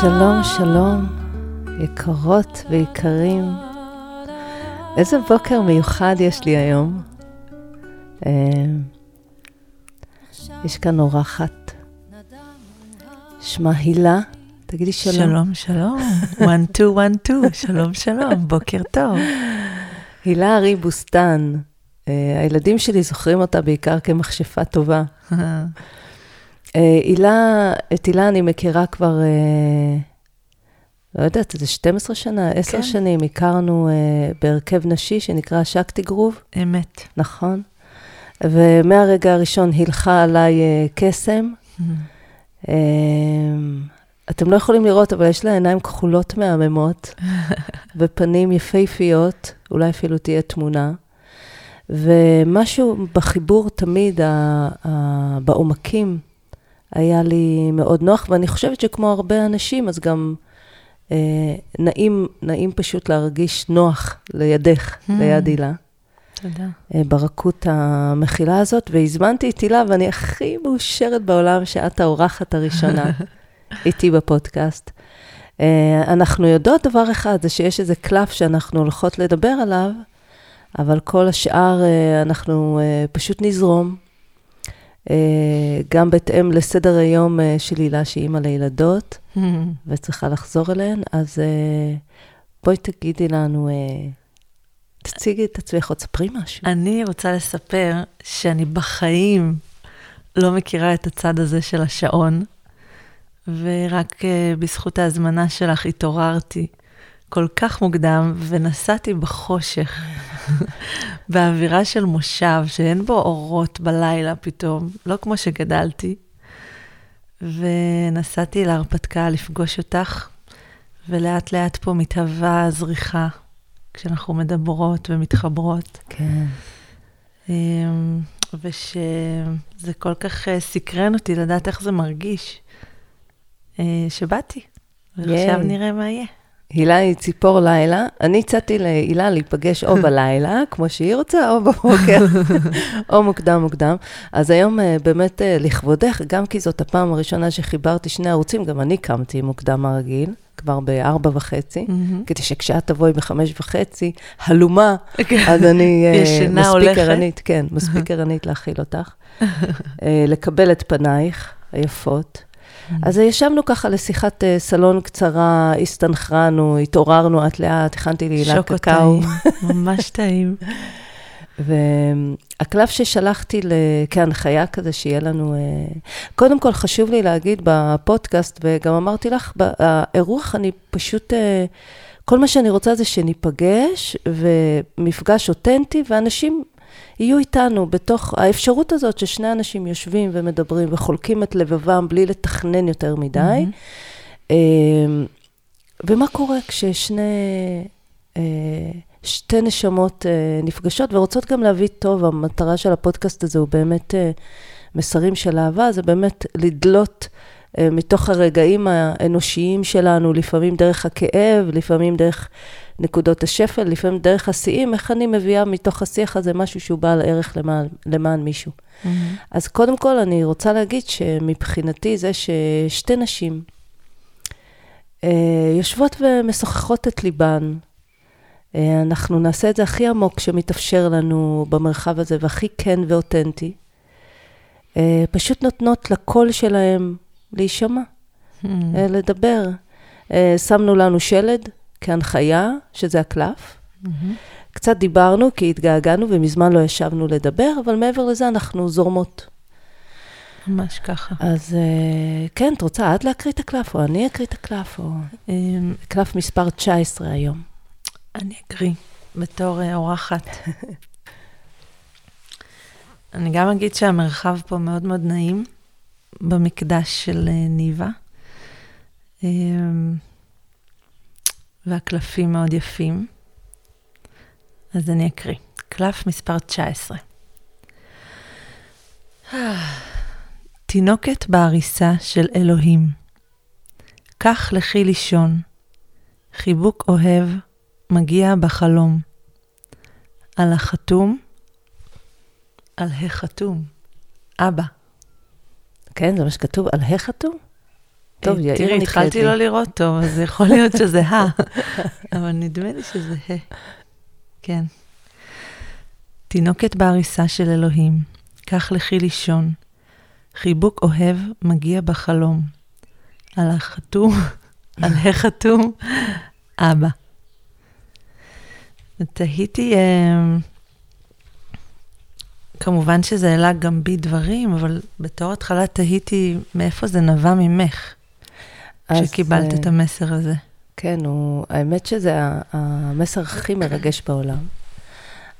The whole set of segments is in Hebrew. שלום, שלום, יקרות ויקרים. איזה בוקר מיוחד יש לי היום. יש כאן אורחת. שמה הילה. תגידי שלום. שלום, שלום. 1212. שלום, שלום. בוקר טוב. הילה ארי בוסטן. הילדים שלי זוכרים אותה בעיקר כמכשפה טובה. את הילה אני מכירה כבר, לא יודעת, זה 12 שנה, 10 כן. שנים, הכרנו בהרכב נשי שנקרא שקטיגרוב. אמת. נכון. ומהרגע הראשון הלכה עליי קסם. אתם לא יכולים לראות, אבל יש לה עיניים כחולות מהממות, ופנים יפהפיות, אולי אפילו תהיה תמונה. ומשהו בחיבור תמיד, בעומקים, היה לי מאוד נוח, ואני חושבת שכמו הרבה אנשים, אז גם נעים פשוט להרגיש נוח לידך, ליד הילה. תודה. ברכות המחילה הזאת, והזמנתי את הילה, ואני הכי מאושרת בעולם שאת האורחת הראשונה איתי בפודקאסט. אנחנו יודעות דבר אחד, זה שיש איזה קלף שאנחנו הולכות לדבר עליו, אבל כל השאר אנחנו פשוט נזרום. גם בהתאם לסדר היום של הילה שהיא אמא לילדות, וצריכה לחזור אליהן, אז בואי תגידי לנו, תציגי את עצמך, עוד ספרי משהו. אני רוצה לספר שאני בחיים לא מכירה את הצד הזה של השעון, ורק בזכות ההזמנה שלך התעוררתי כל כך מוקדם, ונסעתי בחושך. באווירה של מושב, שאין בו אורות בלילה פתאום, לא כמו שגדלתי, ונסעתי להרפתקה לפגוש אותך, ולאט לאט פה מתהווה זריחה, כשאנחנו מדברות ומתחברות. כן. ושזה כל כך סקרן אותי לדעת איך זה מרגיש, שבאתי, ועכשיו נראה מה יהיה. הילה היא ציפור לילה, אני הצעתי להילה להיפגש או בלילה, כמו שהיא רוצה, או בבוקר, או מוקדם. אז היום באמת לכבודך, גם כי זאת הפעם הראשונה שחיברתי שני ערוצים, גם אני קמתי מוקדם הרגיל, כבר ב4:30, כדי שכשאת תבואי ב5:30, הלומה, אז אני מספיק ערנית, כן, מספיק ערנית להכיל אותך, לקבל את פנייך היפות. אז ישבנו ככה לשיחת סלון קצרה, הסתנחרנו, התעוררנו עד לאט, הכנתי לי הילה קקאו. ממש טעים. והקלף ששלחתי כהנחיה כזה שיהיה לנו, קודם כל חשוב לי להגיד בפודקאסט, וגם אמרתי לך, באירוח אני פשוט, כל מה שאני רוצה זה שניפגש, ומפגש אותנטי, ואנשים יהיו איתנו בתוך האפשרות הזאת ששני אנשים יושבים ומדברים וחולקים את לבבם בלי לתכנן יותר מדי. ומה קורה כששתי נשמות נפגשות ורוצות גם להביא טוב, המטרה של הפודקאסט הזה הוא באמת מסרים של אהבה, זה באמת לדלות מתוך הרגעים האנושיים שלנו, לפעמים דרך הכאב, לפעמים דרך נקודות השפל, לפעמים דרך השיאים, איך אני מביאה מתוך השיח הזה משהו שהוא בעל ערך למען מישהו. אז קודם כל אני רוצה להגיד שמבחינתי זה ששתי נשים יושבות ומשוחחות את ליבן. אנחנו נעשה את זה הכי עמוק שמתאפשר לנו במרחב הזה, והכי כן ואותנטי. פשוט נותנות לקול שלהם להישמע, לדבר. שמנו לנו שלד כהנחיה, שזה הקלף. קצת דיברנו, כי התגעגענו ומזמן לא ישבנו לדבר, אבל מעבר לזה אנחנו זורמות. ממש ככה. אז כן, את רוצה עד להקריא את הקלף, או אני אקריא את הקלף, או קלף מספר 19 היום. אני אקריא, בתור אורחת. אני גם אגיד שהמרחב פה מאוד מאוד נעים, במקדש של ניבה. והקלפים מאוד יפים. אז אני אקריא. קלף מספר 19. תינוקת בעריסה של אלוהים. כך לכי לישון. חיבוק אוהב מגיע בחלום. על החתום. על החתום. אבא. כן, זה מה שכתוב, על החתום? טוב, תראי, התחלתי לא לראות טוב, אז יכול להיות שזה ה, אבל נדמה לי שזה ה. כן. תינוקת בעריסה של אלוהים, כך לכי לישון. חיבוק אוהב מגיע בחלום. על החתום, על החתום, אבא. תהיתי, כמובן שזה העלה גם בי דברים, אבל בתור התחלה תהיתי מאיפה זה נבע ממך, שקיבלת את המסר הזה. כן, האמת שזה המסר הכי מרגש בעולם.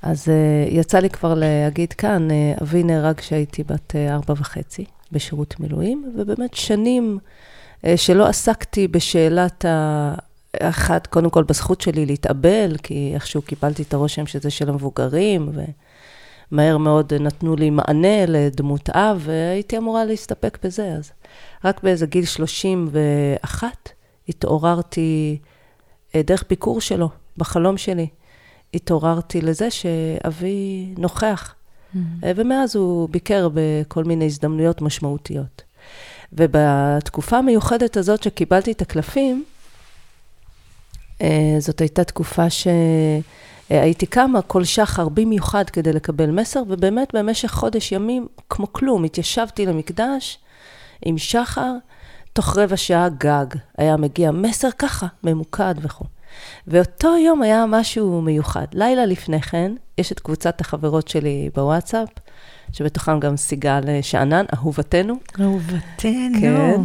אז יצא לי כבר להגיד כאן, אבי נהרג כשהייתי בת 4.5 בשירות מילואים, ובאמת שנים שלא עסקתי בשאלת האחת, קודם כל בזכות שלי להתאבל, כי איכשהו קיבלתי את הרושם שזה של המבוגרים, ומהר מאוד נתנו לי מענה לדמות אב, והייתי אמורה להסתפק בזה. אז רק באיזה גיל 31 התעוררתי דרך ביקור שלו, בחלום שלי. התעוררתי לזה שאבי נוכח, ומאז הוא ביקר בכל מיני הזדמנויות משמעותיות. ובתקופה המיוחדת הזאת שקיבלתי את הקלפים, זאת הייתה תקופה שהייתי קמה כל שחר במיוחד כדי לקבל מסר, ובאמת במשך חודש ימים, כמו כלום, התיישבתי למקדש עם שחר, תוך רבע שעה גג היה מגיע מסר ככה, ממוקד וכו'. ואותו יום היה משהו מיוחד. לילה לפני כן, יש את קבוצת החברות שלי בוואטסאפ, שבתוכם גם סיגל שאנן, אהובתנו. אהובתנו. כן,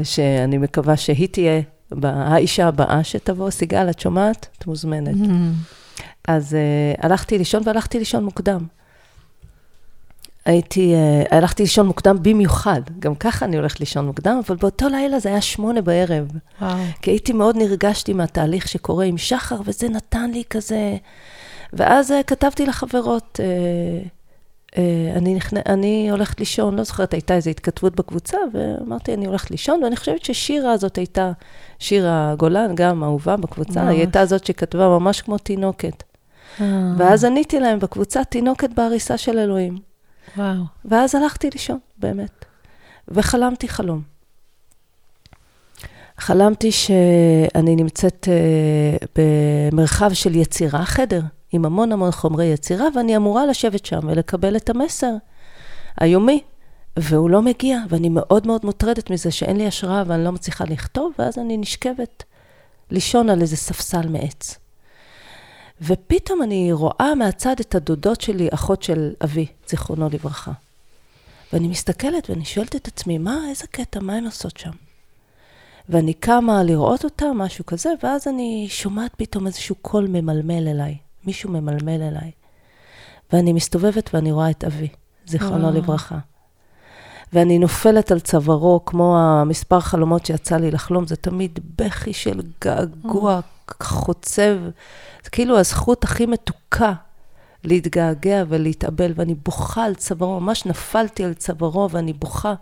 ושאני מקווה שהיא תהיה האישה הבאה שתבוא. סיגל, את שומעת? את מוזמנת. אז הלכתי לישון, והלכתי לישון מוקדם. הלכתי לישון מוקדם במיוחד, גם ככה אני הולכת לישון מוקדם, אבל באותו לילה זה היה 8 בערב. וואו. כי הייתי מאוד נרגשתי מהתהליך שקורה עם שחר, וזה נתן לי כזה, ואז כתבתי לחברות, אני הולכת לישון, לא זוכרת, הייתה איזו התכתבות בקבוצה, ואמרתי, אני הולכת לישון, ואני חושבת ששירה הזאת הייתה, שירה גולן, גם אהובה בקבוצה, ממש. היא הייתה זאת שכתבה ממש כמו תינוקת. ואז עניתי להם בקבוצה, תינוקת בעריסה של אלוהים. וואו. ואז הלכתי לישון, באמת. וחלמתי חלום. חלמתי שאני נמצאת במרחב של יצירה, חדר, עם המון המון חומרי יצירה, ואני אמורה לשבת שם ולקבל את המסר היומי, והוא לא מגיע, ואני מאוד מאוד מוטרדת מזה שאין לי השראה, ואני לא מצליחה לכתוב, ואז אני נשכבת לישון על איזה ספסל מעץ. ופתאום אני רואה מהצד את הדודות שלי, אחות של אבי, זיכרונו לברכה. ואני מסתכלת ואני שואלת את עצמי, איזה קטע, מה הן עושות שם? ואני קמה לראות אותה, משהו כזה, ואז אני שומעת פתאום איזשהו קול ממלמל אליי, מישהו ממלמל אליי. ואני מסתובבת ואני רואה את אבי, זיכרונו לברכה. ואני נופלת על צווארו, כמו המספר חלומות שיצא לי לחלום, זה תמיד בכי של געגוע, חוצב, זה כאילו הזכות הכי מתוקה להתגעגע ולהתאבל, ואני בוכה על צווארו, ממש נפלתי על צווארו ואני בוכה,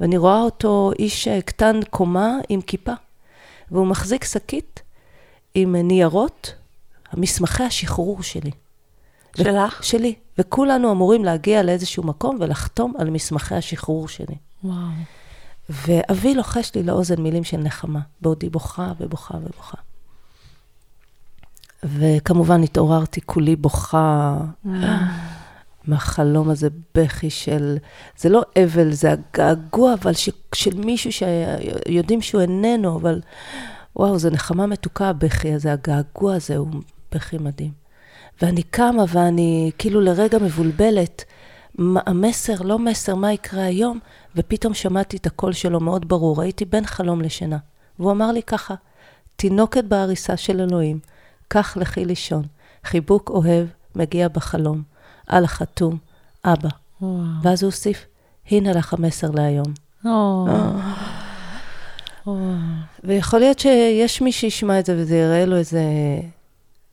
ואני רואה אותו איש קטן קומה עם כיפה, והוא מחזיק שקית עם ניירות, המסמכי השחרור שלי. שלך? שלי, וכולנו אמורים להגיע לאיזשהו מקום ולחתום על מסמכי השחרור שלי. וואו. ואבי לוחש לי לאוזן מילים של נחמה, בעודי בוכה ובוכה ובוכה. וכמובן התעוררתי כולי בוכה מהחלום הזה, בכי של, זה לא אבל, זה הגעגוע, אבל של מישהו שיודעים שהוא איננו, אבל וואו, זה נחמה מתוקה הבכי הזה, הגעגוע הזה הוא בכי מדהים. ואני קמה ואני כאילו לרגע מבולבלת, המסר, לא מסר, מה יקרה היום, ופתאום שמעתי את הקול שלו מאוד ברור, הייתי בין חלום לשינה. והוא אמר לי ככה, תינוקת בעריסה של אלוהים, כך לכי לישון, חיבוק אוהב מגיע בחלום, על החתום, אבא. ואז הוא הוסיף, הנה לך המסר להיום. ויכול להיות שיש מי שישמע את זה וזה יראה לו איזה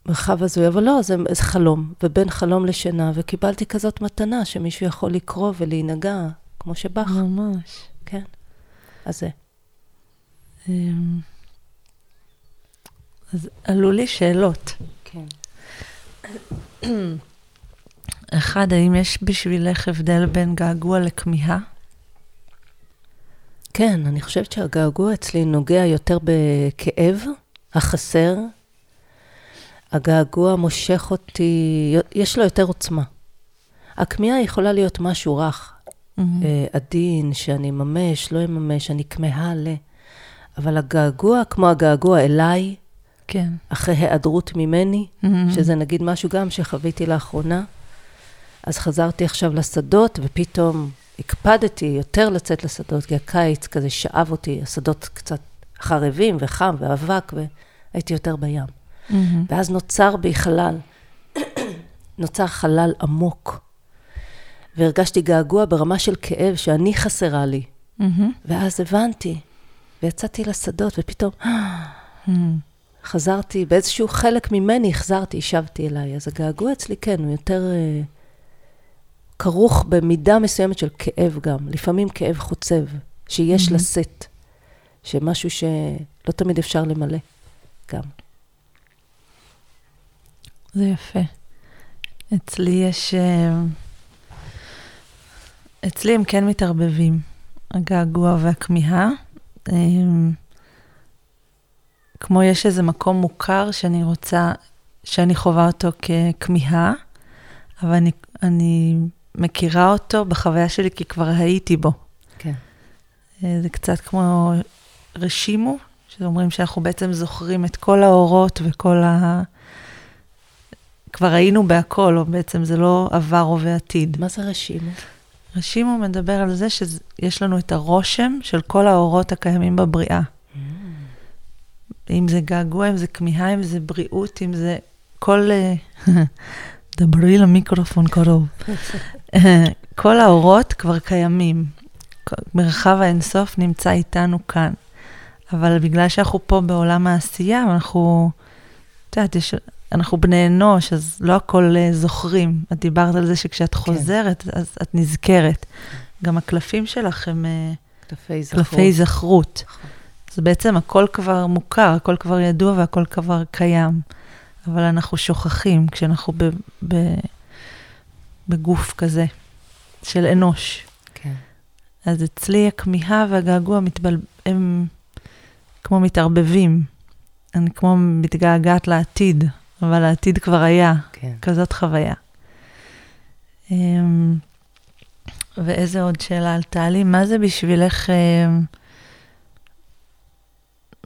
מרחב הזוי, אבל לא, זה חלום, ובין חלום לשינה, וקיבלתי כזאת מתנה שמישהו יכול לקרוא ולהנהגע, כמו שבח. ממש. כן, אז זה. אז עלו לי שאלות. כן. אחד, האם יש בשבילך הבדל בין געגוע לכמיהה? כן, אני חושבת שהגעגוע אצלי נוגע יותר בכאב, החסר. הגעגוע מושך אותי, יש לו יותר עוצמה. הכמיהה יכולה להיות משהו רך, עדין, שאני ממש, לא ממש, אני כמהה ל... אבל הגעגוע, כמו הגעגוע אליי, כן. אחרי היעדרות ממני, שזה נגיד משהו גם שחוויתי לאחרונה, אז חזרתי עכשיו לשדות, ופתאום הקפדתי יותר לצאת לשדות, כי הקיץ כזה שאב אותי, השדות קצת חרבים וחם ואבק, והייתי יותר בים. ואז נוצר בי חלל, נוצר חלל עמוק, והרגשתי געגוע ברמה של כאב שאני חסרה לי. ואז הבנתי, ויצאתי לשדות, ופתאום חזרתי, באיזשהו חלק ממני החזרתי, השבתי אליי. אז הגעגוע אצלי כן, הוא יותר... כרוך במידה מסוימת של כאב גם, לפעמים כאב חוצב, שיש לסט, שמשהו שלא תמיד אפשר למלא גם. זה יפה. אצלי יש... אצלי הם כן מתערבבים, הגעגוע והכמיהה. כמו יש איזה מקום מוכר שאני רוצה, שאני חובה אותו ככמיהה, אבל אני מכירה אותו בחוויה שלי, כי כבר הייתי בו. כן. זה קצת כמו רשימו, שאומרים שאנחנו בעצם זוכרים את כל האורות וכל ה... כבר היינו בהכל, או בעצם זה לא עבר או בעתיד. מה זה רשימו? רשימו מדבר על זה שיש לנו את הרושם של כל האורות הקיימים בבריאה. אם זה געגוע, אם זה כמיהה, אם זה בריאות, אם זה כל... דברי למיקרופון קרוב. כל האורות כבר קיימים. מרחב האינסוף נמצא איתנו כאן. אבל בגלל שאנחנו פה בעולם העשייה, אנחנו, תדעת, אנחנו בני אנוש, אז לא הכל זוכרים. את דיברת על זה שכשאת חוזרת, אז את נזכרת. גם הקלפים שלך הם קלפי זכרות. אז בעצם הכל כבר מוכר, הכל כבר ידוע והכל כבר קיים. אבל אנחנו שוכחים כשאנחנו בגוף כזה, של אנוש. כן. אז אצלי הכמיהה והגעגוע הם כמו מתערבבים. אני כמו מתגעגעת לעתיד, אבל העתיד כבר היה. כן. כזאת חוויה. ואיזה עוד שאלה עלתה לי? מה זה בשבילך,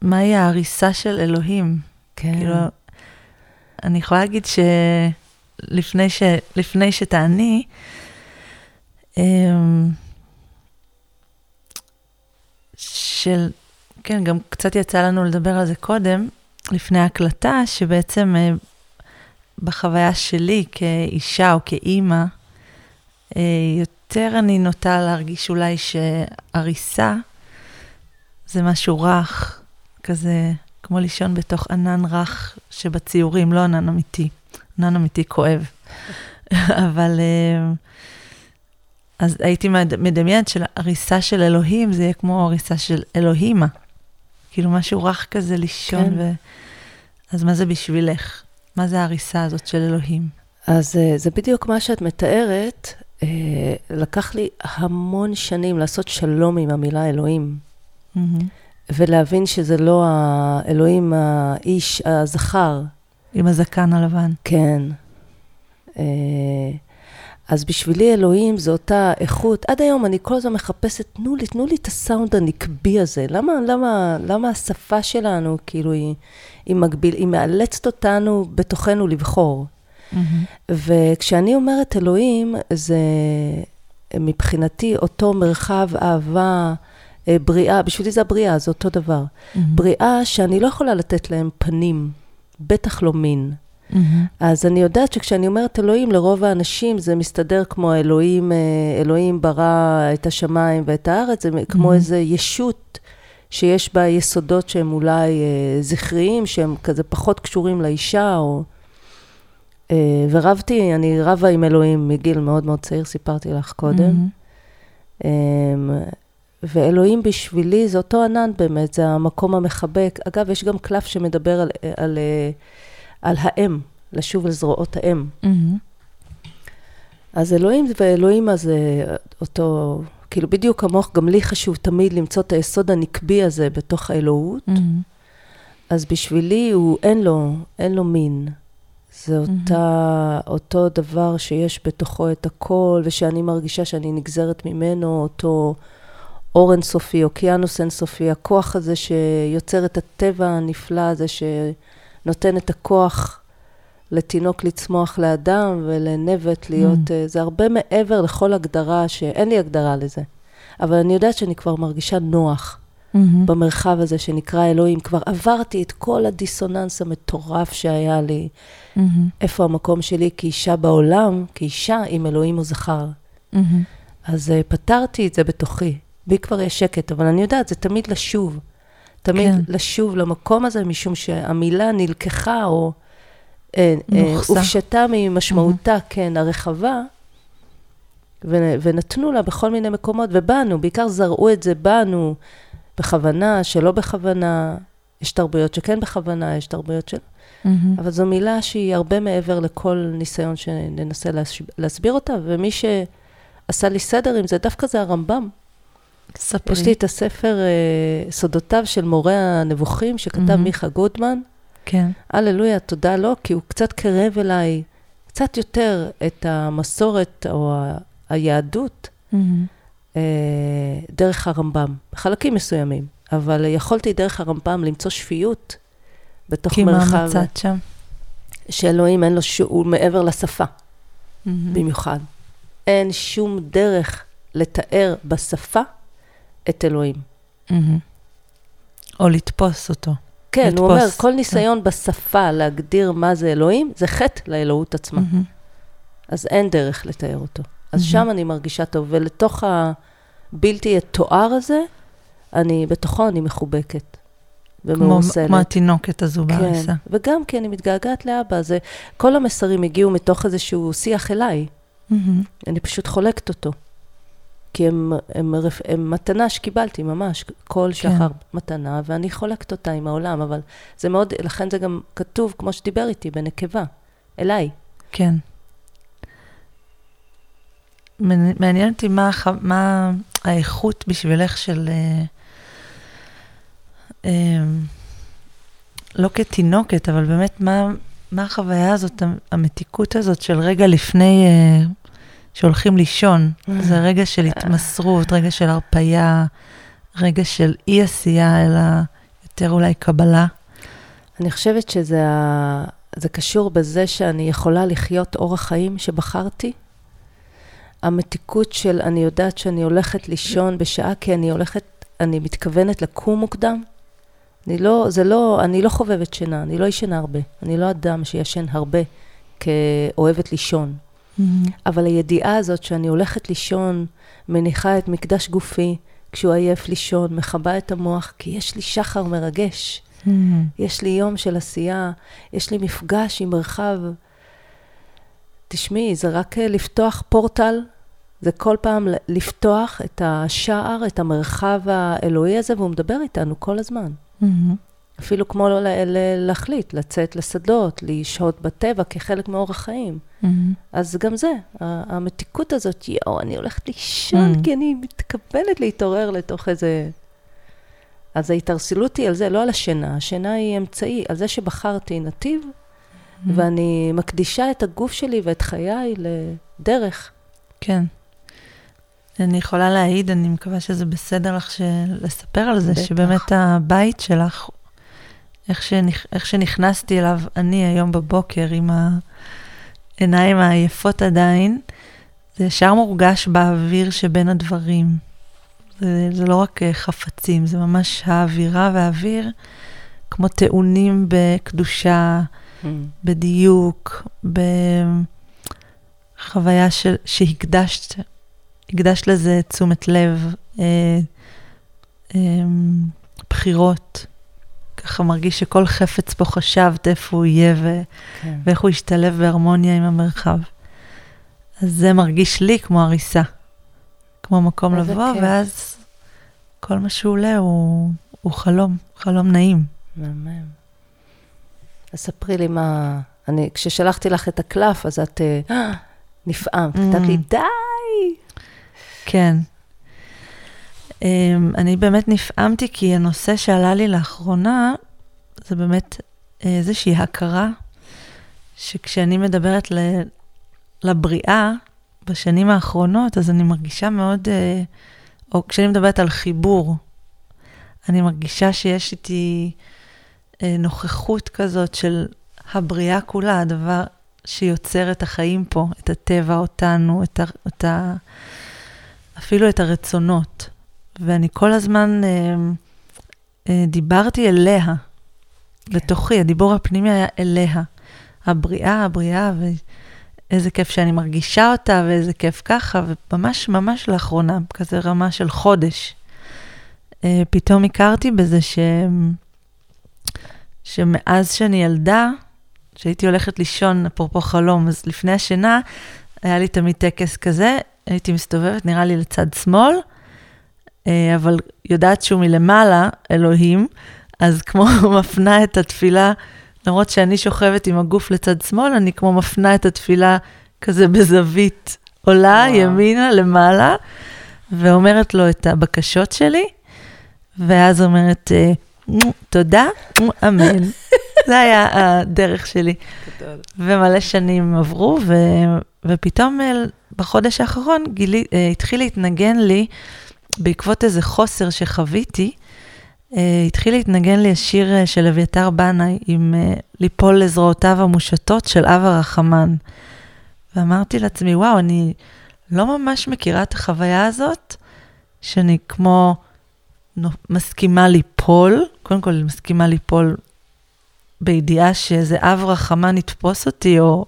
מהי ההריסה של אלוהים? כן. כאילו, אני יכולה להגיד שלפני שתעני, כן, גם קצת יצא לנו לדבר על זה קודם, לפני ההקלטה, שבעצם בחוויה שלי כאישה או כאימא, יותר אני נוטה להרגיש אולי שהריסה זה משהו רך, כזה... כמו לישון בתוך ענן רך שבציורים, לא ענן אמיתי. ענן אמיתי כואב. אבל, אז הייתי מדמיינת של הריסה של אלוהים, זה יהיה כמו הריסה של אלוהימה. כאילו משהו רך כזה לישון. כן. אז מה זה בשבילך? מה זה הריסה הזאת של אלוהים? אז זה בדיוק מה שאת מתארת. לקח לי המון שנים לעשות שלום עם המילה אלוהים. ולהבין שזה לא האלוהים, האיש, הזכר. עם הזקן הלבן. כן. אז בשבילי אלוהים זו אותה איכות. עד היום אני כל הזמן מחפשת, תנו לי את הסאונד הנקבי הזה. למה השפה שלנו, כאילו, היא מגביל, היא מאלצת אותנו בתוכנו לבחור. וכשאני אומרת אלוהים, זה מבחינתי אותו מרחב אהבה, בריאה, בשבילי זה הבריאה, זה אותו דבר. בריאה שאני לא יכולה לתת להם פנים, בטח לא מין. אז אני יודעת שכשאני אומרת אלוהים, לרוב האנשים זה מסתדר כמו אלוהים, אלוהים ברא את השמיים ואת הארץ, זה כמו איזה ישות שיש בה יסודות שהם אולי זכריים, שהם כזה פחות קשורים לאישה, או... ורבתי, אני רבה עם אלוהים מגיל מאוד מאוד צעיר, סיפרתי לך קודם. ואלוהים בשבילי, זה אותו ענן באמת, זה המקום המחבק. אגב, יש גם קלף שמדבר על האם, לשוב על זרועות האם. אז אלוהים ואלוהים הזה, אותו כאילו בדיוק המוח, גם לי חשוב תמיד למצוא את היסוד הנקבי הזה בתוך האלוהות, אז בשבילי הוא אין לו מין. זה אותו דבר שיש בתוכו את הכל, ושאני מרגישה שאני נגזרת ממנו, אותו אור אינסופי, אוקיינוס אינסופי, הכוח הזה שיוצר את הטבע הנפלא הזה, שנותן את הכוח לתינוק לצמוח לאדם ולנבט להיות, זה הרבה מעבר לכל הגדרה, שאין לי הגדרה לזה. אבל אני יודעת שאני כבר מרגישה נוח במרחב הזה שנקרא אלוהים. כבר עברתי את כל הדיסוננס המטורף שהיה לי. איפה המקום שלי כאישה בעולם, כאישה עם אלוהים או זכר. אז פתרתי את זה בתוכי. בי כבר יש שקט, אבל אני יודעת, זה תמיד לשוב. תמיד לשוב למקום הזה, משום שהמילה נלקחה או הופשטה ממשמעותה, כן, הרחבה, ונתנו לה בכל מיני מקומות, ובאנו, בעיקר זרעו את זה, באנו בכוונה, שלא בכוונה, יש תרבויות שכן בכוונה, יש תרבויות שלא. אבל זו מילה שהיא הרבה מעבר לכל ניסיון שננסה להסביר אותה, ומי שעשה לי סדר עם זה, דווקא זה הרמב"ם. יש לי את הספר סודותיו של מורה הנבוכים, שכתב מיכה גודמן, כן. הללויה, תודה לו, כי הוא קצת קרב אליי, קצת יותר את המסורת או היהדות, דרך הרמב"ם, בחלקים מסוימים. אבל יכולתי דרך הרמב"ם למצוא שפיות בתוך מרחב. כי מה מצאת שם? שאלוהים אין לו שהוא מעבר לשפה, במיוחד. אין שום דרך לתאר בשפה את אלוהים. או לתפוס אותו. כן, הוא אומר, כל ניסיון בשפה להגדיר מה זה אלוהים, זה חטא לאלוהות עצמה. אז אין דרך לתאר אותו. אז שם אני מרגישה טוב, ולתוך הבלתי התואר הזה, בתוכו אני מחובקת. ומאוסלת. כמו התינוקת הזו בעיסה. כן, וגם כי אני מתגעגעת לאבא, כל המסרים הגיעו מתוך איזשהו שיח אליי. אני פשוט חולקת אותו. כי הם מתנה שקיבלתי ממש, כל שחר מתנה, ואני חולקת אותה עם העולם, אבל זה מאוד, לכן זה גם כתוב, כמו שדיבר איתי, בנקבה, אליי. כן. מעניין אותי מה האיכות בשבילך של, לא כתינוקת, אבל באמת מה החוויה הזאת, המתיקות הזאת של רגע לפני שהולכים לישון, זה רגע של התמסרות, רגע של הרפאיה, רגע של אי עשייה, אלא יותר אולי קבלה. אני חושבת שזה קשור בזה שאני יכולה לחיות אורח חיים שבחרתי. המתיקות של אני יודעת שאני הולכת לישון בשעה, כי אני מתכוונת לקום מוקדם. אני לא חובבת שינה, אני לא ישנה הרבה. אני לא אדם שישן הרבה כאוהבת לישון. אבל הידיעה הזאת שאני הולכת לישון, מניחה את מקדש גופי, כשהוא עייף לישון, מחבא את המוח, כי יש לי שחר מרגש, יש לי יום של עשייה, יש לי מפגש עם מרחב. תשמעי, זה רק לפתוח פורטל, זה כל פעם לפתוח את השער, את המרחב האלוהי הזה, והוא מדבר איתנו כל הזמן. אפילו כמו לא להחליט, לצאת לשדות, לשהות בטבע כחלק מאורח חיים. אז גם זה, המתיקות הזאת, אני הולכת לישון, כי אני מתכוונת להתעורר לתוך איזה. אז ההתרסלות היא על זה, לא על השינה. השינה היא אמצעי, על זה שבחרתי נתיב, ואני מקדישה את הגוף שלי ואת חיי לדרך. כן. אני יכולה להעיד, אני מקווה שזה בסדר לך לספר על זה, שבאמת הבית שלך, איך שנכנסתי אליו, אני היום בבוקר עם העיניים העייפות עדיין, זה ישר מורגש באוויר שבין הדברים. זה לא רק חפצים, זה ממש האווירה והאוויר, כמו טעונים בקדושה, בדיוק, בחוויה שהקדשת לזה תשומת לב, בחירות. ככה מרגיש שכל חפץ פה חשבת איפה הוא יהיה ואיך הוא ישתלב בהרמוניה עם המרחב. אז זה מרגיש לי כמו הריסה, כמו מקום לבוא, ואז כל מה שעולה הוא חלום, חלום נעים. מהמם. אז ספרי לי מה, כששלחתי לך את הקלף, אז את נפעמת, כתבת לי, די! כן. אני באמת נפעמתי, כי הנושא שעלה לי לאחרונה, זה באמת איזושהי הכרה, שכשאני מדברת לבריאה, בשנים האחרונות, אז אני מרגישה מאוד, או כשאני מדברת על חיבור, אני מרגישה שיש איתי נוכחות כזאת של הבריאה כולה, הדבר שיוצר את החיים פה, את הטבע אותנו, אפילו את הרצונות. ואני כל הזמן דיברתי אליה, כן. לתוכי, הדיבור הפנימי היה אליה. הבריאה, ואיזה כיף שאני מרגישה אותה, ואיזה כיף ככה, וממש ממש לאחרונה, כזה רמה של חודש. פתאום הכרתי בזה שמאז שאני ילדה, שהייתי הולכת לישון, אפרופו חלום, אז לפני השינה, היה לי תמיד טקס כזה, הייתי מסתובבת, נראה לי לצד שמאל, אבל יודעת שהוא מלמעלה, אלוהים, אז כמו מפנה את התפילה, למרות שאני שוכבת עם הגוף לצד שמאל, אני כמו מפנה את התפילה כזה בזווית עולה, ימינה, למעלה, ואומרת לו את הבקשות שלי, ואז אומרת, תודה, אמן. זה היה הדרך שלי. ומלא שנים עברו, ופתאום בחודש האחרון התחיל להתנגן לי, בעקבות איזה חוסר שחוויתי, התחיל להתנגן לי השיר של אביתר בנאי, עם ליפול לזרועותיו המושטות של אב הרחמן. ואמרתי לעצמי, וואו, אני לא ממש מכירה את החוויה הזאת, שאני כמו מסכימה ליפול, קודם כל מסכימה ליפול בידיעה שאיזה אב רחמן יתפוס אותי, או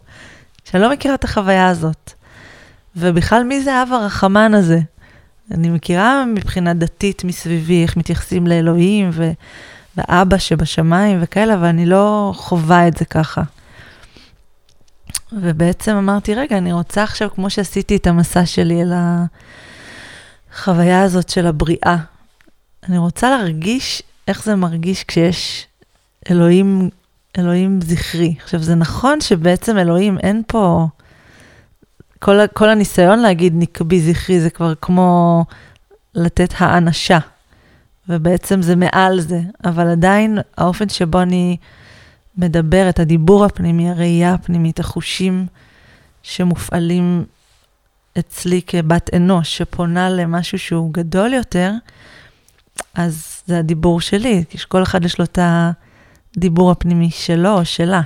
שאני לא מכירה את החוויה הזאת. ובכלל מי זה אב הרחמן הזה? אני מכירה מבחינה דתית מסביבי, איך מתייחסים לאלוהים ואבא שבשמיים וכאלה, אבל אני לא חווה את זה ככה. ובעצם אמרתי, רגע, אני רוצה עכשיו, כמו שעשיתי את המסע שלי אל החוויה הזאת של הבריאה, אני רוצה להרגיש איך זה מרגיש כשיש אלוהים זכרי. עכשיו, זה נכון שבעצם אלוהים אין פה... כל הניסיון להגיד נקבי זכרי זה כבר כמו לתת האנשה, ובעצם זה מעל זה, אבל עדיין האופן שבו אני מדברת, הדיבור הפנימי, הראייה הפנימית, החושים שמופעלים אצלי כבת אנוש, שפונה למשהו שהוא גדול יותר, אז זה הדיבור שלי, כי כל אחד יש לו את הדיבור הפנימי שלו או שלה.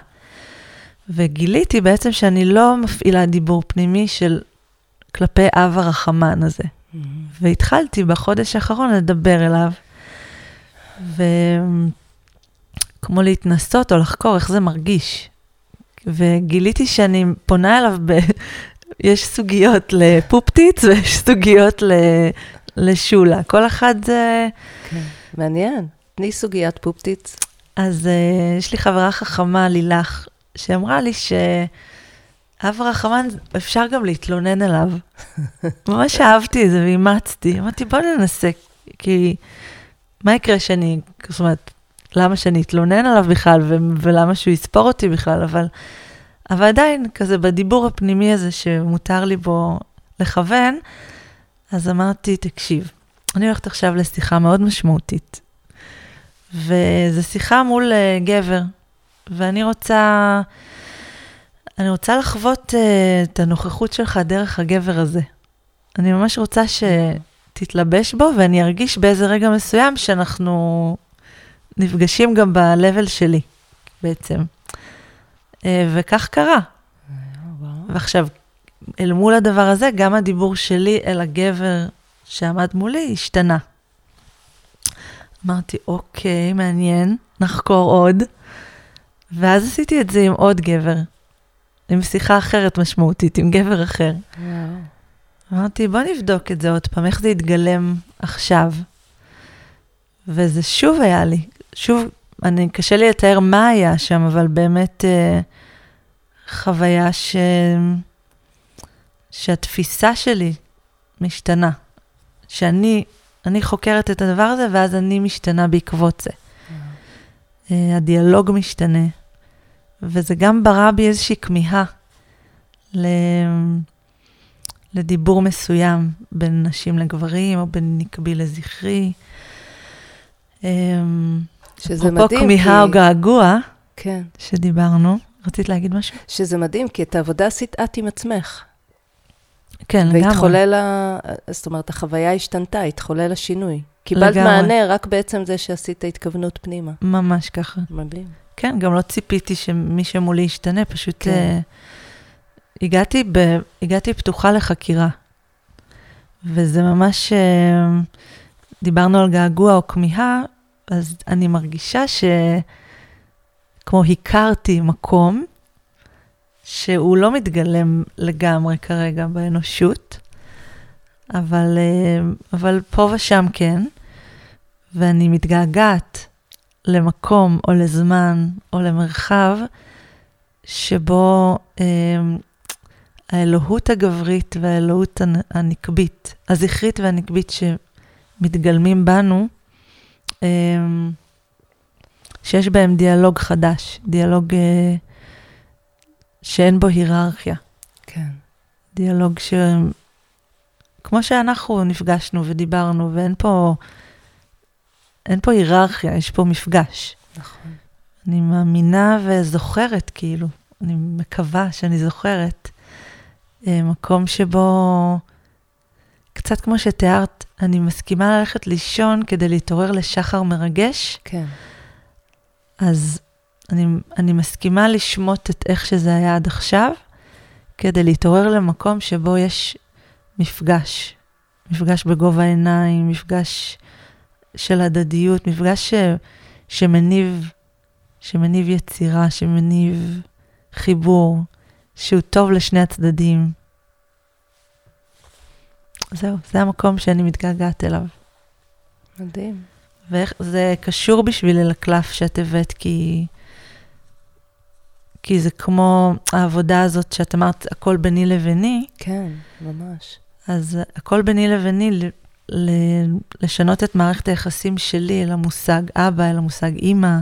וגיליתי בעצם שאני לא מפעילה דיבור פנימי של כלפי אב הרחמן הזה. Mm-hmm. והתחלתי בחודש האחרון לדבר אליו. וכמו להתנסות או לחקור איך זה מרגיש. וגיליתי שאני פונה אליו, יש סוגיות לפופטיץ ויש סוגיות לשולה. כל אחד זה... כן. מעניין. תני סוגיית פופטיץ. אז יש לי חברה חכמה לילך, שאמרה לי שאב רחמן אפשר גם להתלונן אליו. ממש אהבתי את זה ואימצתי. אמרתי, בוא ננסה, כי מה יקרה שאני, זאת אומרת, למה שאני אתלונן עליו בכלל, ולמה שהוא יספור אותי בכלל, אבל עדיין, כזה בדיבור הפנימי הזה שמותר לי בו לכוון, אז אמרתי, תקשיב, אני הולכת עכשיו לשיחה מאוד משמעותית, וזו שיחה מול גבר, ואני רוצה לחוות את הנוכחות שלך דרך הגבר הזה. אני ממש רוצה שתתלבש בו, ואני ארגיש באיזה רגע מסוים שאנחנו נפגשים גם ב-level שלי, בעצם. וכך קרה. ועכשיו, אל מול הדבר הזה, גם הדיבור שלי אל הגבר שעמד מולי השתנה. אמרתי, אוקיי, מעניין, נחקור עוד. ואז עשיתי את זה עם עוד גבר, עם שיחה אחרת משמעותית, עם גבר אחר. אמרתי, בוא נבדוק את זה עוד פעם, איך זה יתגלם עכשיו. וזה שוב היה לי, קשה לי לתאר מה היה שם, אבל באמת חוויה שהתפיסה שלי משתנה. שאני חוקרת את הדבר הזה, ואז אני משתנה בעקבות זה. הדיאלוג משתנה, וזה גם ברע בי איזושהי כמיהה לדיבור מסוים בין נשים לגברים, או בין נקבי לזכרי. שזה מדהים. פה כמיהה או געגוע, כן. שדיברנו. רצית להגיד משהו? שזה מדהים, כי את העבודה עשית את עם עצמך. כן, לגמרי. זאת אומרת, החוויה השתנתה, התחולל השינוי. קיבלת מענה רק בעצם זה שעשית התכוונות פנימה. ממש ככה. מדהים. כן, גם לא ציפיתי שמי שמולי ישתנה, פשוט כן. הגעתי פתוחה לחקירה. וזה ממש, דיברנו על געגוע או כמיהה, אז אני מרגישה שכמו הכרתי מקום, שהוא לא מתגלם לגמרי כרגע באנושות, אבל פה ושם כן, ואני מתגעגעת למקום או לזמן או למרחב, שבו האלוהות הגברית והאלוהות הנקבית, הזכרית והנקבית שמתגלמים בנו, שיש בהם דיאלוג חדש, דיאלוג שאין בו היררכיה. כן. דיאלוג כמו שאנחנו נפגשנו ודיברנו, ואין פה היררכיה, יש פה מפגש. נכון. אני מאמינה וזוכרת, כאילו, אני מקווה שאני זוכרת, מקום שבו, קצת כמו שתיארת, אני מסכימה ללכת לישון כדי להתעורר לשחר מרגש. כן. אז אני מסכימה לשמוט את איך שזה היה עד עכשיו, כדי להתעורר למקום שבו יש מפגש. מפגש בגובה העיניים, מפגש של הדדיות, מפגש שמניב יצירה, שמניב חיבור, שהוא טוב לשני הצדדים. זהו, זה המקום שאני מתגעגעת אליו. מדהים. וזה קשור בשבילי לקלף שאת הבאת, כי זה כמו העבודה הזאת שאת אמרת, הכל ביני לביני. כן, ממש. אז הכל ביני לביני, לשנות את מערכת היחסים שלי אל המושג אבא, אל המושג אמא,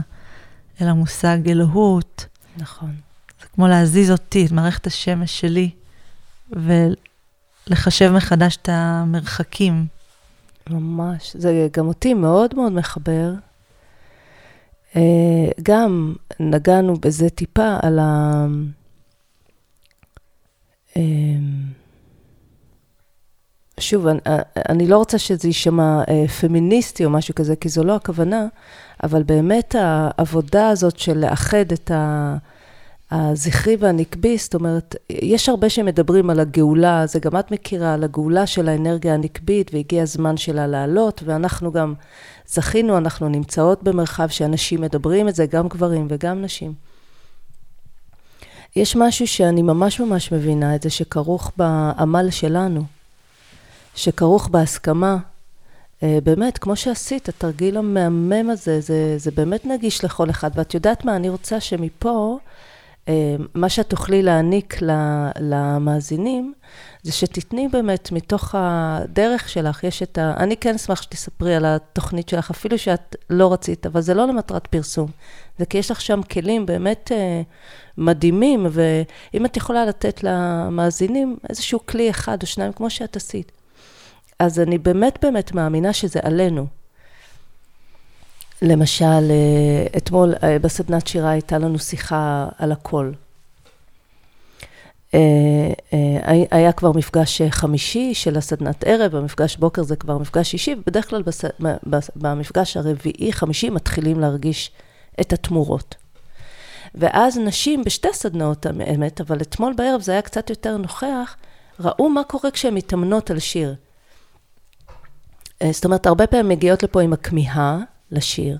אל המושג אלוהות. נכון. זה כמו להזיז אותי, את מערכת השמש שלי, ולחשב מחדש את המרחקים. ממש. זה גם אותי מאוד מאוד מחבר. גם נגענו בזה טיפה על שוב, אני לא רוצה שזה יישמע פמיניסטי או משהו כזה, כי זו לא הכוונה, אבל באמת העבודה הזאת של לאחד את הזכרי והנקבי, זאת אומרת, יש הרבה שמדברים על הגאולה, זה גם את מכירה, על הגאולה של האנרגיה הנקבית, והגיע הזמן שלה לעלות, ואנחנו גם זכינו, אנחנו נמצאות במרחב שאנשים מדברים את זה, גם גברים וגם נשים. יש משהו שאני ממש ממש מבינה, את זה שכרוך בעמל שלנו, שכרוך בהסכמה, באמת, כמו שעשית, התרגיל המהמם הזה, זה באמת נגיש לכל אחד, ואת יודעת מה, אני רוצה שמפה, מה שאת תוכלי להעניק למאזינים, זה שתתני באמת מתוך הדרך שלך, יש את אני כן אשמח שתספרי על התוכנית שלך, אפילו שאת לא רצית, אבל זה לא למטרת פרסום, זה כי יש לך שם כלים באמת מדהימים, ואם את יכולה לתת למאזינים איזשהו כלי אחד או שניים, כמו שאת עשית, אז אני באמת באמת מאמינה שזה עלינו. למשל, אתמול בסדנת שירה הייתה לנו שיחה על הכל. היה כבר מפגש חמישי של הסדנת ערב, המפגש בוקר זה כבר מפגש שישי, ובדרך כלל במפגש הרביעי, חמישי, מתחילים להרגיש את התמורות. ואז נשים בשתי סדנאות האמת, אבל אתמול בערב זה היה קצת יותר נוכח, ראו מה קורה כשהן מתאמנות על שיר. זאת אומרת, הרבה פעמים מגיעות לפה עם הכמיהה, לשיר.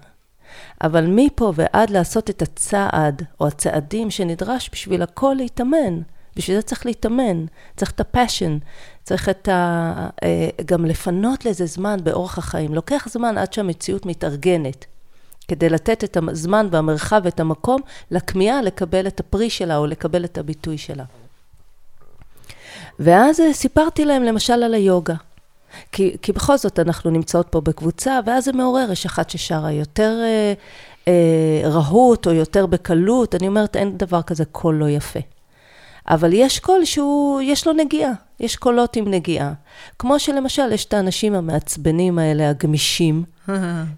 אבל מפה ועד לעשות את הצעד או הצעדים שנדרש בשביל הכל להתאמן. בשביל זה צריך להתאמן. צריך את הפשן. צריך גם לפנות לזה זמן באורח החיים. לוקח זמן עד שהמציאות מתארגנת. כדי לתת את הזמן והמרחב ואת המקום לכמיהה לקבל את הפרי שלה או לקבל את הביטוי שלה. ואז סיפרתי להם למשל על היוגה. כי בכל זאת אנחנו נמצאות פה בקבוצה, ואז זה מעורר, יש אחת ששרה יותר רהות או יותר בקלות, אני אומרת, אין דבר כזה קול לא יפה. אבל יש קול שיש לו נגיעה, יש קולות עם נגיעה. כמו שלמשל יש את האנשים המעצבנים האלה, הגמישים,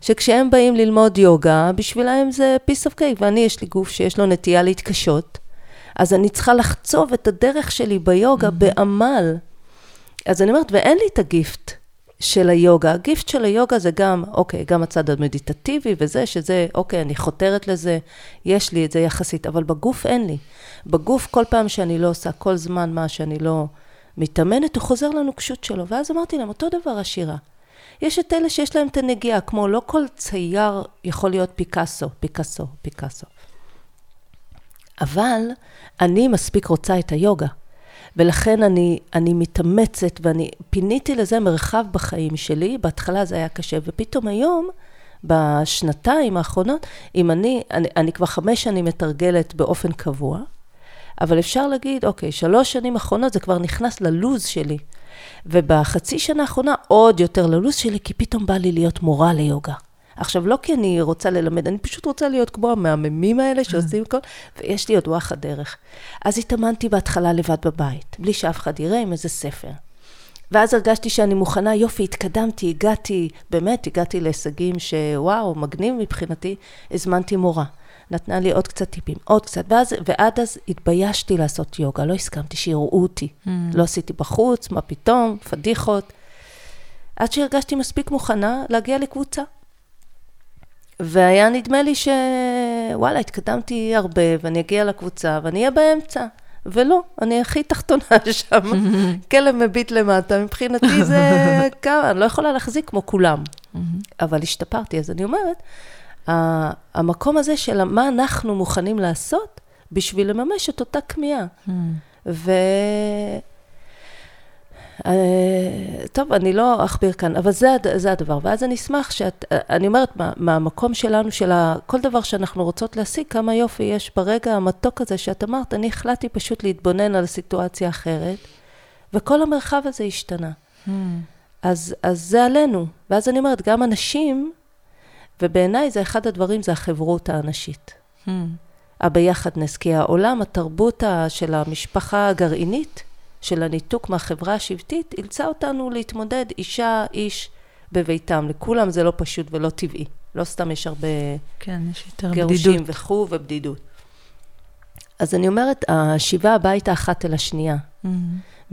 שכשהם באים ללמוד יוגה, בשבילהם זה piece of cake, ואני יש לי גוף שיש לו נטייה להתקשות, אז אני צריכה לחצוב את הדרך שלי ביוגה בעמל. אז אני אומרת, ואין לי את הגיפט של היוגה. הגיפט של היוגה זה גם, אוקיי, גם הצד המדיטטיבי וזה, שזה, אוקיי, אני חותרת לזה, יש לי את זה יחסית, אבל בגוף אין לי. בגוף כל פעם שאני לא עושה, כל זמן מה שאני לא מתאמנת, הוא חוזר לנוקשות שלו. ואז אמרתי להם, אותו דבר השירה. יש את אלה שיש להם את הנגיעה, כמו לא כל צייר יכול להיות פיקאסו, פיקאסו, פיקאסו. אבל אני מספיק רוצה את היוגה. ולכן אני מתאמצת, ואני פיניתי לזה מרחב בחיים שלי, בהתחלה זה היה קשה, ופתאום היום, בשנתיים האחרונות, אם אני כבר 5 שנים מתרגלת באופן קבוע, אבל אפשר להגיד, אוקיי, 3 שנים האחרונות זה כבר נכנס ללוז שלי, ובחצי שנה האחרונה עוד יותר ללוז שלי, כי פתאום בא לי להיות מורה ליוגה. עכשיו, לא כי אני רוצה ללמד, אני פשוט רוצה להיות כמו המאממים האלה שעושים כל, ויש לי עוד וואח הדרך. אז התאמנתי בהתחלה לבד בבית, בלי שאף אחד יראה עם איזה ספר. ואז הרגשתי שאני מוכנה, יופי, התקדמתי, הגעתי, באמת הגעתי להישגים שוואו, מגניב מבחינתי, הזמנתי מורה. נתנה לי עוד קצת טיפים, עוד קצת, ועד אז התביישתי לעשות יוגה, לא הסכמתי שיראו אותי, לא עשיתי בחוץ, מה פתאום, פדיחות. עד שהרגשתי מספיק מוכנה להגיע לקבוצה. והיה נדמה לי שוואלה, התקדמתי הרבה, ואני אגיע לקבוצה, ואני אהיה באמצע. ולא, אני הכי תחתונה שם. כלב מביט למטה, מבחינתי זה כמה, אני לא יכולה להחזיק כמו כולם. אבל השתפרתי, אז אני אומרת, המקום הזה של מה אנחנו מוכנים לעשות, בשביל לממש את אותה כמיהה. טוב, אני לא אכביר כאן, אבל זה הדבר. ואז אני אשמח אני אומרת, מהמקום שלנו, של כל דבר שאנחנו רוצות להשיג, כמה יופי יש ברגע המתוק הזה שאת אמרת, אני החלטתי פשוט להתבונן על סיטואציה אחרת, וכל המרחב הזה השתנה. אז זה עלינו. ואז אני אומרת, גם אנשים, ובעיניי זה אחד הדברים, זה החברות האנשית. הביחדנס, כי העולם, התרבות של המשפחה הגרעינית, של הניתוק מהחברה השבטית, אילצה אותנו להתמודד אישה, איש בביתם. לכולם זה לא פשוט ולא טבעי. לא סתם יש הרבה גירושים וכו' ובדידות. אז אני אומרת, השיבה הביתה אחת אל השנייה.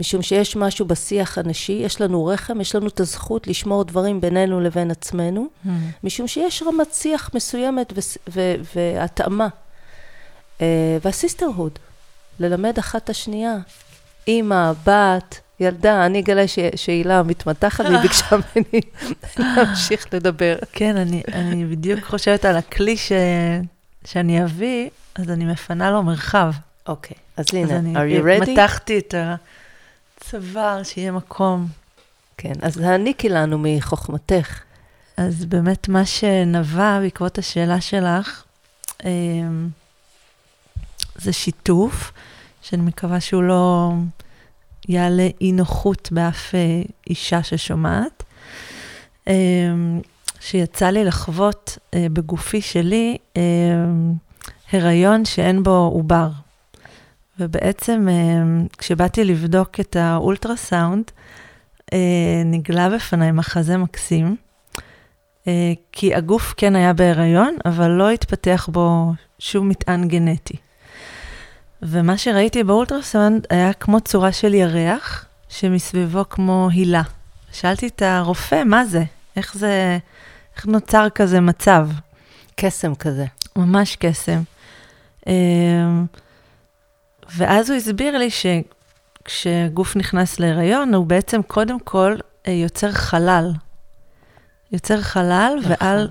משום שיש משהו בשיח הנשי, יש לנו רחם, יש לנו את הזכות לשמור דברים בינינו לבין עצמנו, משום שיש רמת שיח מסוימת והתאמה. והסיסטרהוד, ללמד אחת השנייה, אמא, בת, ילדה, אני אגלה שהילה מתמתחת, והיא ביקשה ממני להמשיך לדבר. כן, אני בדיוק חושבת על הכלי שאני אביא, אז אני מפנה לו מרחב. אוקיי, אז הנה, are you ready? מתחתי את הצוואר, שיהיה מקום. כן, אז העניקי לנו מחוכמתך. אז באמת מה שנבע בעקבות השאלה שלך, זה שיתוף. שאני מקווה שהוא לא יעלה אי נוחות באף אישה ששומעת, שיצא לי לחוות בגופי שלי הריון שאין בו עובר. ובעצם כשבאתי לבדוק את האולטרסאונד, נגלה בפניי מחזה מקסים, כי הגוף כן היה בהיריון, אבל לא התפתח בו שום מטען גנטי. ומה שראיתי באולטרסאונד היה כמו צורה של ירח, שמסביבו כמו הילה. שאלתי את הרופא, מה זה? איך נוצר כזה מצב? קסם כזה. ממש קסם. ואז הוא הסביר לי שכשגוף נכנס להיריון, הוא בעצם קודם כל יוצר חלל. יוצר חלל ועל...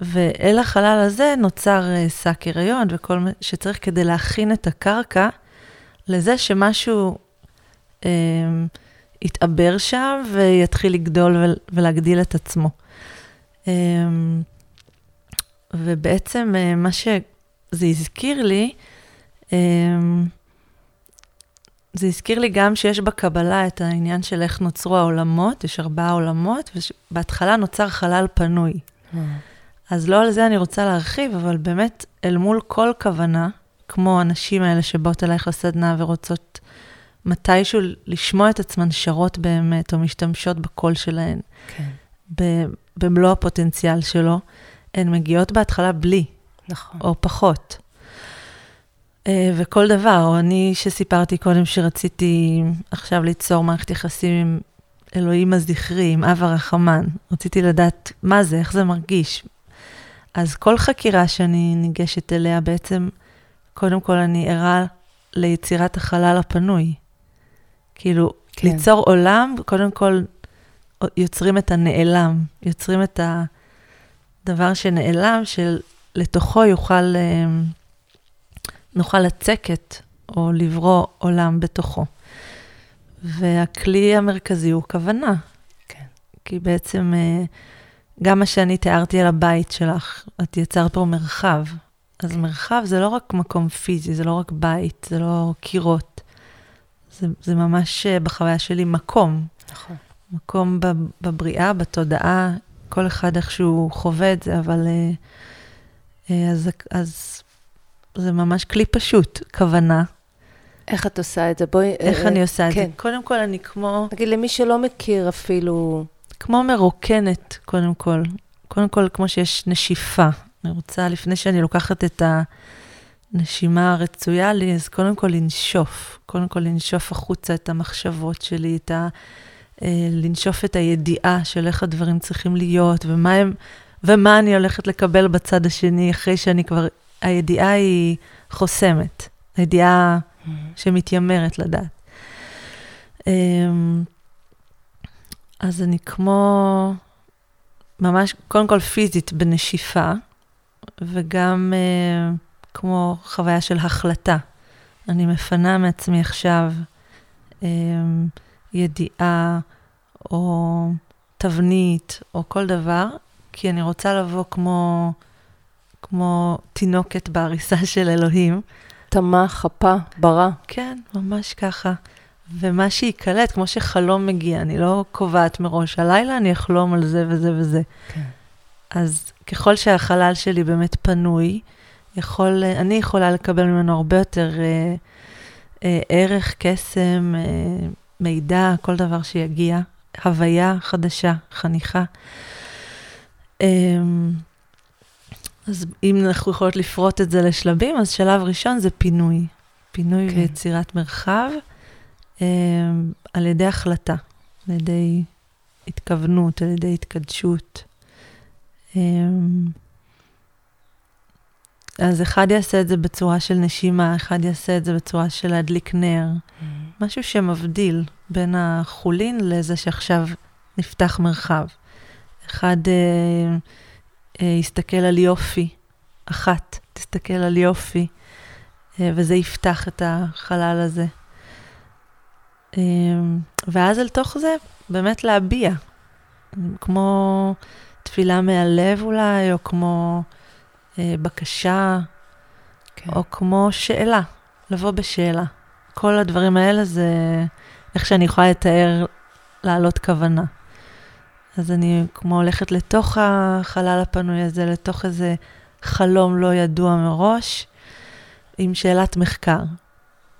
ואל החלל הזה נוצר סק הריון וכל מה שצריך כדי להכין את הקרקע לזה שמשהו יתעבר שם ויתחיל לגדול ולהגדיל את עצמו. ובעצם מה שזה הזכיר לי, זה הזכיר לי גם שיש בקבלה את העניין של איך נוצרו העולמות, יש 4 עולמות, ובהתחלה נוצר חלל פנוי. אז לא על זה אני רוצה להרחיב, אבל באמת אל מול כל כוונה, כמו הנשים האלה שבאות אלייך לסדנה ורוצות מתישהו לשמוע את עצמן שרות באמת, או משתמשות בקול שלהן. כן. במלוא הפוטנציאל שלו, הן מגיעות בהתחלה בלי. נכון. או פחות. וכל דבר, או אני שסיפרתי קודם שרציתי עכשיו ליצור מערכת יחסים עם אלוהים הזכרי, עם אב הרחמן. רציתי לדעת מה זה, איך זה מרגיש. אז כל חקירה שאני ניגשת אליה בעצם, קודם כל אני ערה ליצירת החלל הפנוי. כאילו, כן. ליצור עולם, קודם כל יוצרים את הנעלם, יוצרים את הדבר שנעלם, שלתוכו נוכל לצקת, או לברוא עולם בתוכו. והכלי המרכזי הוא כוונה. כן. כי בעצם, גם מה שאני תיארתי על הבית שלך, את יצרת פה מרחב. אז כן. מרחב זה לא רק מקום פיזי, זה לא רק בית, זה לא קירות. זה ממש בחוויה שלי מקום. נכון. מקום בבריאה, בתודעה, כל אחד איכשהו חווה את זה, אבל אז זה ממש כלי פשוט, כוונה. איך את עושה את זה? בואי, איך אני עושה את זה? קודם כל אני כמו... נגיד למי שלא מכיר אפילו... כמו מרוקנת, קודם כל. קודם כל כמו שיש נשיפה. אני רוצה, לפני שאני לוקחת את הנשימה הרצויה לי, אז קודם כל לנשוף. קודם כל לנשוף החוצה את המחשבות שלי, את ה... לנשוף את הידיעה של איך הדברים צריכים להיות, ומה אני הולכת לקבל בצד השני, אחרי שאני כבר... הידיעה היא חוסמת. הידיעה שמתיימרת לדעת. אז אני כמו, ממש, קודם כל פיזית בנשיפה, וגם כמו חוויה של החלטה. אני מפנה מעצמי עכשיו ידיעה, או תבנית, או כל דבר, כי אני רוצה לבוא כמו תינוקת בעריסה של אלוהים. תמה, חפה, ברא. כן, ממש ככה. ומה שיקלט, כמו שחלום מגיע, אני לא קובעת מראש, הלילה אני אחלום על זה וזה וזה. כן. אז ככל שהחלל שלי באמת פנוי, אני יכולה לקבל ממנו הרבה יותר ערך, קסם, מידע, כל דבר שיגיע, הוויה חדשה, חניכה. אז אם אנחנו יכולות לפרוט את זה לשלבים, אז שלב ראשון זה פינוי. פינוי כן. ויצירת מרחב, על ידי החלטה, על ידי התכוונות, על ידי התקדשות. אז אחד יעשה את זה בצורה של נשימה, אחד יעשה את זה בצורה של להדליק נר. משהו שמבדיל בין החולין לזה שעכשיו נפתח מרחב. אחד יסתכל על יופי, אחת תסתכל על יופי, וזה יפתח את החלל הזה. ואז אל תוך זה באמת להביע, כמו תפילה מהלב אולי, או כמו בקשה, כן. או כמו שאלה, לבוא בשאלה. כל הדברים האלה זה איך שאני יכולה לתאר, לעלות כוונה. אז אני כמו הולכת לתוך החלל הפנוי הזה, לתוך איזה חלום לא ידוע מראש, עם שאלת מחקר,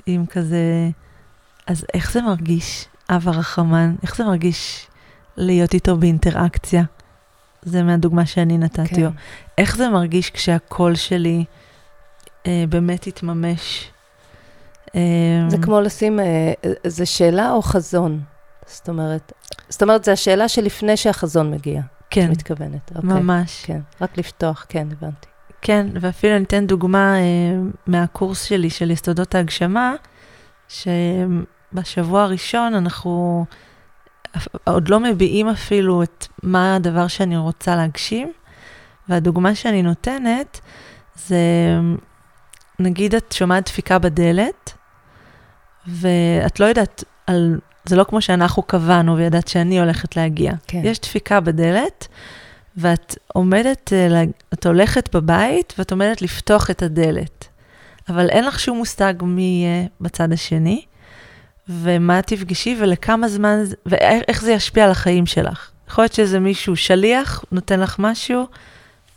עם כזה... אז איך זה מרגיש, אב הרחמן? איך זה מרגיש להיות איתו באינטראקציה? זה מהדוגמה שאני נתתי. כן. איך זה מרגיש כשהקול שלי באמת התממש? זה כמו לשים, זה שאלה או חזון? זאת אומרת, זה השאלה שלפני שהחזון מגיע. כן. את מתכוונת. אוקיי. ממש. כן, רק לפתוח, כן, הבנתי. כן, ואפילו ניתן דוגמה מהקורס שלי, של יסודות ההגשמה, שבשבוע הראשון אנחנו עוד לא מביאים אפילו את מה הדבר שאני רוצה להגשים, והדוגמה שאני נותנת זה, נגיד את שומעת דפיקה בדלת, ואת לא יודעת, זה לא כמו שאנחנו קבענו וידעת שאני הולכת להגיע. כן. יש דפיקה בדלת, ואת עומדת, את הולכת בבית, ואת עומדת לפתוח את הדלת. אבל אין לך שום מושג מי בצד השני, ומה תפגשי, ולכמה זמן, ואיך זה ישפיע על החיים שלך. יכול להיות שזה מישהו שליח, נותן לך משהו,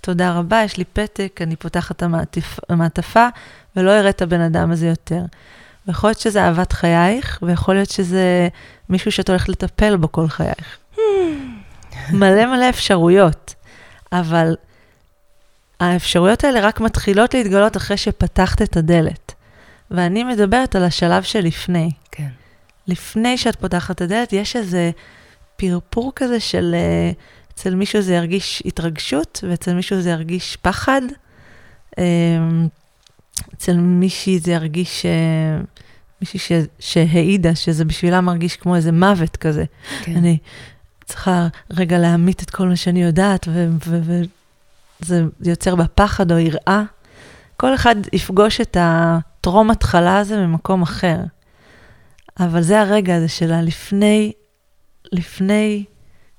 תודה רבה, יש לי פתק, אני פותחת המעטפה, ולא אראה את הבן אדם הזה יותר. ויכול להיות שזה אהבת חייך, ויכול להיות שזה מישהו שאת הולכת לטפל בו כל חייך. מלא מלא אפשרויות, אבל האפשרויות האלה רק מתחילות להתגלות אחרי שפתחת את הדלת. ואני מדברת על השלב שלפני. כן. לפני שאת פותחת את הדלת, יש איזה פרפור כזה של, אצל מישהו זה ירגיש התרגשות, ואצל מישהו זה ירגיש פחד, אצל מישהי זה ירגיש, מישהי שהעידה, שזה בשבילה מרגיש כמו איזה מוות כזה. כן. אני צריכה רגע להמית את כל מה שאני יודעת, וזה יוצר בה פחד או יראה. כל אחד יפגוש את הטרום התחלה הזה ממקום אחר. אבל זה הרגע הזה שלה, לפני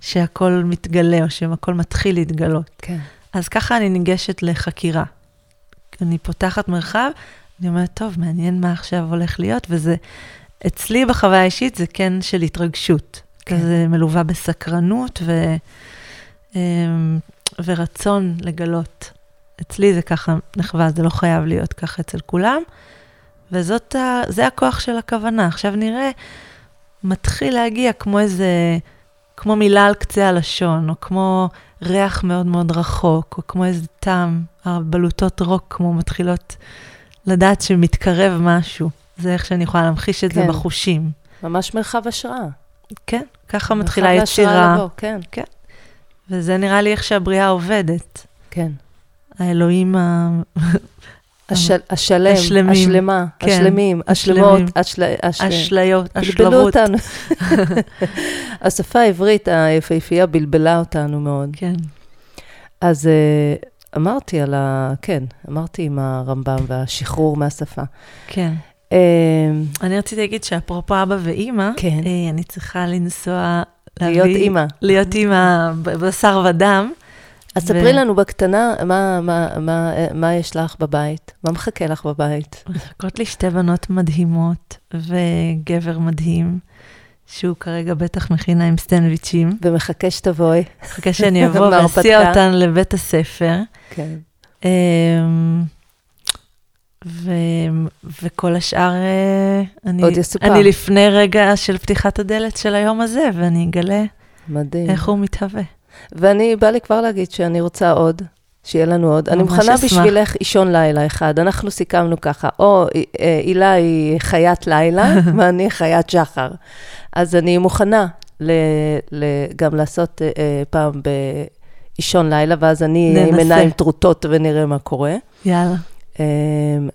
שהכל מתגלה, או שהכל מתחיל להתגלות. כן. אז ככה אני ניגשת לחקירה. אני פותחת מרחב, אני אומרת, טוב, מעניין מה עכשיו הולך להיות, וזה, אצלי בחוויה האישית, זה כן של התרגשות. כן. כזה מלווה בסקרנות ורצון לגלות. אצלי זה ככה נחווה, זה לא חייב להיות ככה אצל כולם, וזה הכוח של הכוונה. עכשיו נראה, מתחיל להגיע כמו איזה, כמו מילה על קצה הלשון, או כמו ריח מאוד מאוד רחוק, או כמו איזה טעם, הבלוטות רוק כמו מתחילות לדעת שמתקרב משהו. זה איך שאני יכולה להמחיש את כן. זה בחושים. ממש מרחב השראה. כן, ככה מתחילה יצירה. לבוא, כן. כן. וזה נראה לי איך שהבריאה עובדת. כן. האלוהים השלמים, השלמה, כן. השלמים, השלמות, אשליות, בלבלו אותנו. השפה העברית היפהפייה בלבלה אותנו מאוד. כן. אז אמרתי על כן, אמרתי עם הרמב"ם והשחרור מהשפה. כן. אני רציתי להגיד שאפרופו אבא ואימא, אני צריכה לנסוע להיות אימא. להיות אימא בשר ודם. אז ספרי לנו בקטנה, מה יש לך בבית? מה מחכה לך בבית? מחכות לי שתי בנות מדהימות, וגבר מדהים, שהוא כרגע בטח מכינה עם סטנדוויצ'ים. ומחכה שתבואי. מחכה שאני אבוא ואסיע אותן לבית הספר. כן. וכל השאר, אני לפני רגע של פתיחת הדלת של היום הזה, ואני אגלה איך הוא מתהווה. ואני בא לי כבר להגיד שאני רוצה עוד, שיהיה לנו עוד. אני מוכנה בשבילך אישון לילה אחד. אנחנו סיכמנו ככה, או אילה היא חיית לילה, ואני חיית שחר. אז אני מוכנה גם לעשות פעם באישון לילה, ואז אני עם עיניים טרוטות ונראה מה קורה. יאללה.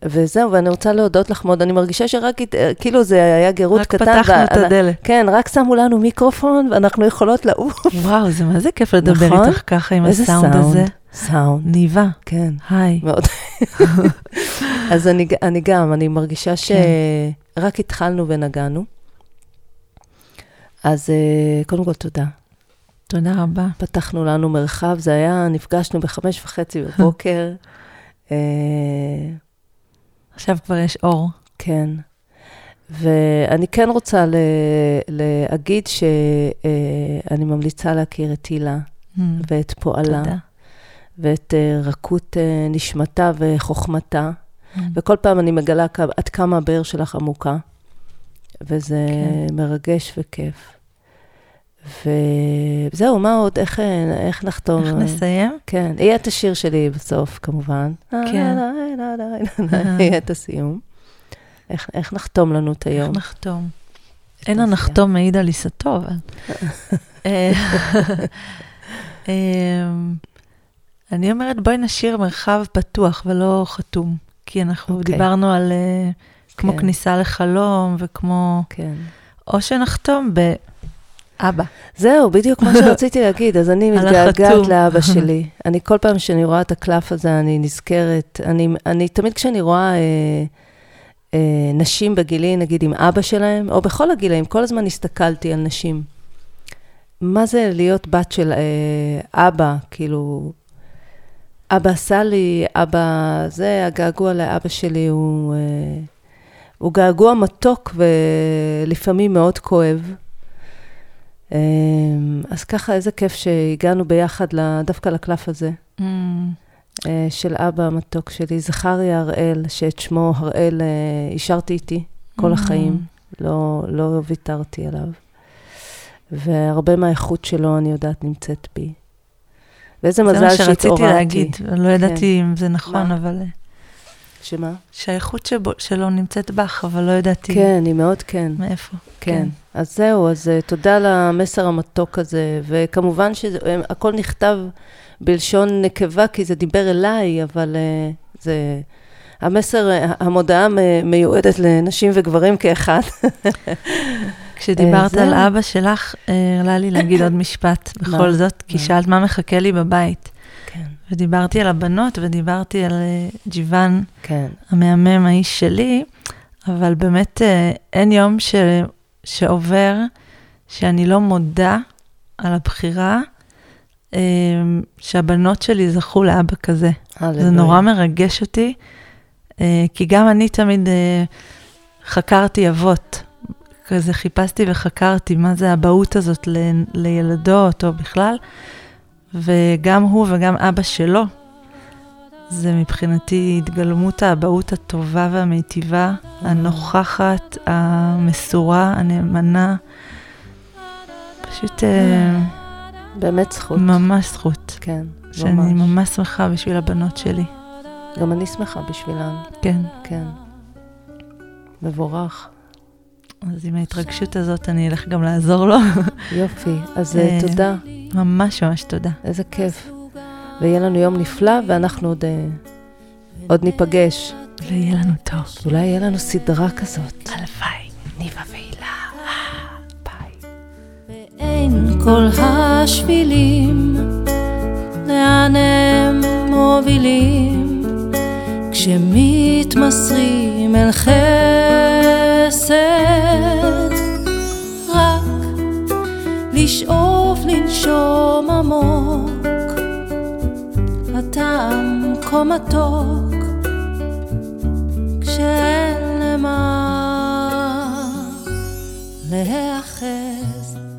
וזהו, ואני רוצה להודות לך מאוד, אני מרגישה שרק, כאילו זה היה גירות קטן. רק פתחנו את הדלת. כן, רק שמו לנו מיקרופון, ואנחנו יכולות לעוף. וואו, זה מה זה כיף לדבר איתך ככה עם הסאונד הזה. סאונד. ניבה. כן. היי. מאוד. אז אני גם, אני מרגישה שרק התחלנו ונגענו. אז קודם כל תודה. תודה רבה. פתחנו לנו מרחב, זה היה, נפגשנו 5:30 בבוקר. עכשיו כבר יש אור. כן. ואני כן רוצה להגיד שאני ממליצה להכיר את הילה ואת פועלה ואת רכות נשמתה וחוכמתה. וכל פעם אני מגלה עד כמה הבאר שלך עמוקה. וזה מרגש וכיף. וזהו, מה עוד? איך נחתום? איך נסיים? כן, יהיה את השיר שלי בסוף, כמובן. כן. יהיה את הסיום. איך נחתום לנו את היום? איך נחתום? אין הנחתום מעיד על עיסתו, אבל... אני אומרת, בואי נשאיר מרחב פתוח ולא חתום, כי אנחנו דיברנו על כמו כניסה לחלום וכמו... כן. או שנחתום ב... אבא. זהו, בדיוק מה שרציתי להגיד, אז אני מתגעגעת לאבא שלי. אני כל פעם שאני רואה את הקלף הזה, אני נזכרת, אני תמיד כשאני רואה נשים בגילי, נגיד עם אבא שלהם, או בכל הגילאים, כל הזמן הסתכלתי על נשים. מה זה להיות בת של אבא, כאילו, אבא עשה לי, אבא זה, הגעגוע לאבא שלי, הוא געגוע מתוק ולפעמים מאוד כואב. אז ככה, איזה כיף שהגענו ביחד דווקא לקלף הזה, של אבא המתוק שלי, זכריה הראל, שאת שמו הראל אישרתי איתי, כל החיים. לא ויתרתי עליו. והרבה מהאיכות שלו, אני יודעת, נמצאת בי. ואיזה מזל שהתעוררתי. זה מה שרציתי להגיד, לא ידעתי אם זה נכון, אבל... שמה? שהאיכות שלו נמצאת בך, אבל לא ידעתי. כן, היא מאוד כן. מאיפה? כן. אז זהו, אז תודה למסר המתוק הזה, וכמובן שהכל נכתב בלשון נקבה, כי זה דיבר אליי, אבל זה... המסר, המודעה מיועדת לנשים וגברים כאחד. כשדיברת על אבא שלך, הרלה לי להגיד עוד משפט, בכל זאת, כי שאלת מה מחכה לי בבית. ודיברתי על הבנות, ודיברתי על ג'יוון המאמם האיש שלי, אבל באמת אין יום שעובר שאני לא מודה על הבחירה, שהבנות שלי זכו לאבא כזה. זה נורא מרגש אותי, כי גם אני תמיד חקרתי אבות, כזה חיפשתי וחקרתי מה זה הבאות הזאת לילדות או בכלל, וגם הוא וגם אבא שלו, זה מבחינתי התגלמות הבאות הטובה והמיטיבה, הנוכחת, המסורה, הנאמנה, פשוט... באמת זכות. ממש זכות. כן, ממש. שאני ממש שמחה בשביל הבנות שלי. גם אני שמחה בשבילן. כן. כן. מבורך. אז עם ההתרגשות הזאת אני אלך גם לעזור לו. יופי, אז תודה. ממש ממש תודה. איזה כיף. ויהיה לנו יום נפלא, ואנחנו עוד ניפגש. ויהיה לנו טוב. אולי יהיה לנו סדרה כזאת. הלוואי. ניבה והילה. ביי. ואין כל השבילים, לאן הם מובילים, כשמתמסרים אל חסד, רק לשאוף לנשום עמוק, הטעם כה מתוק, כשאין למה להיאחז.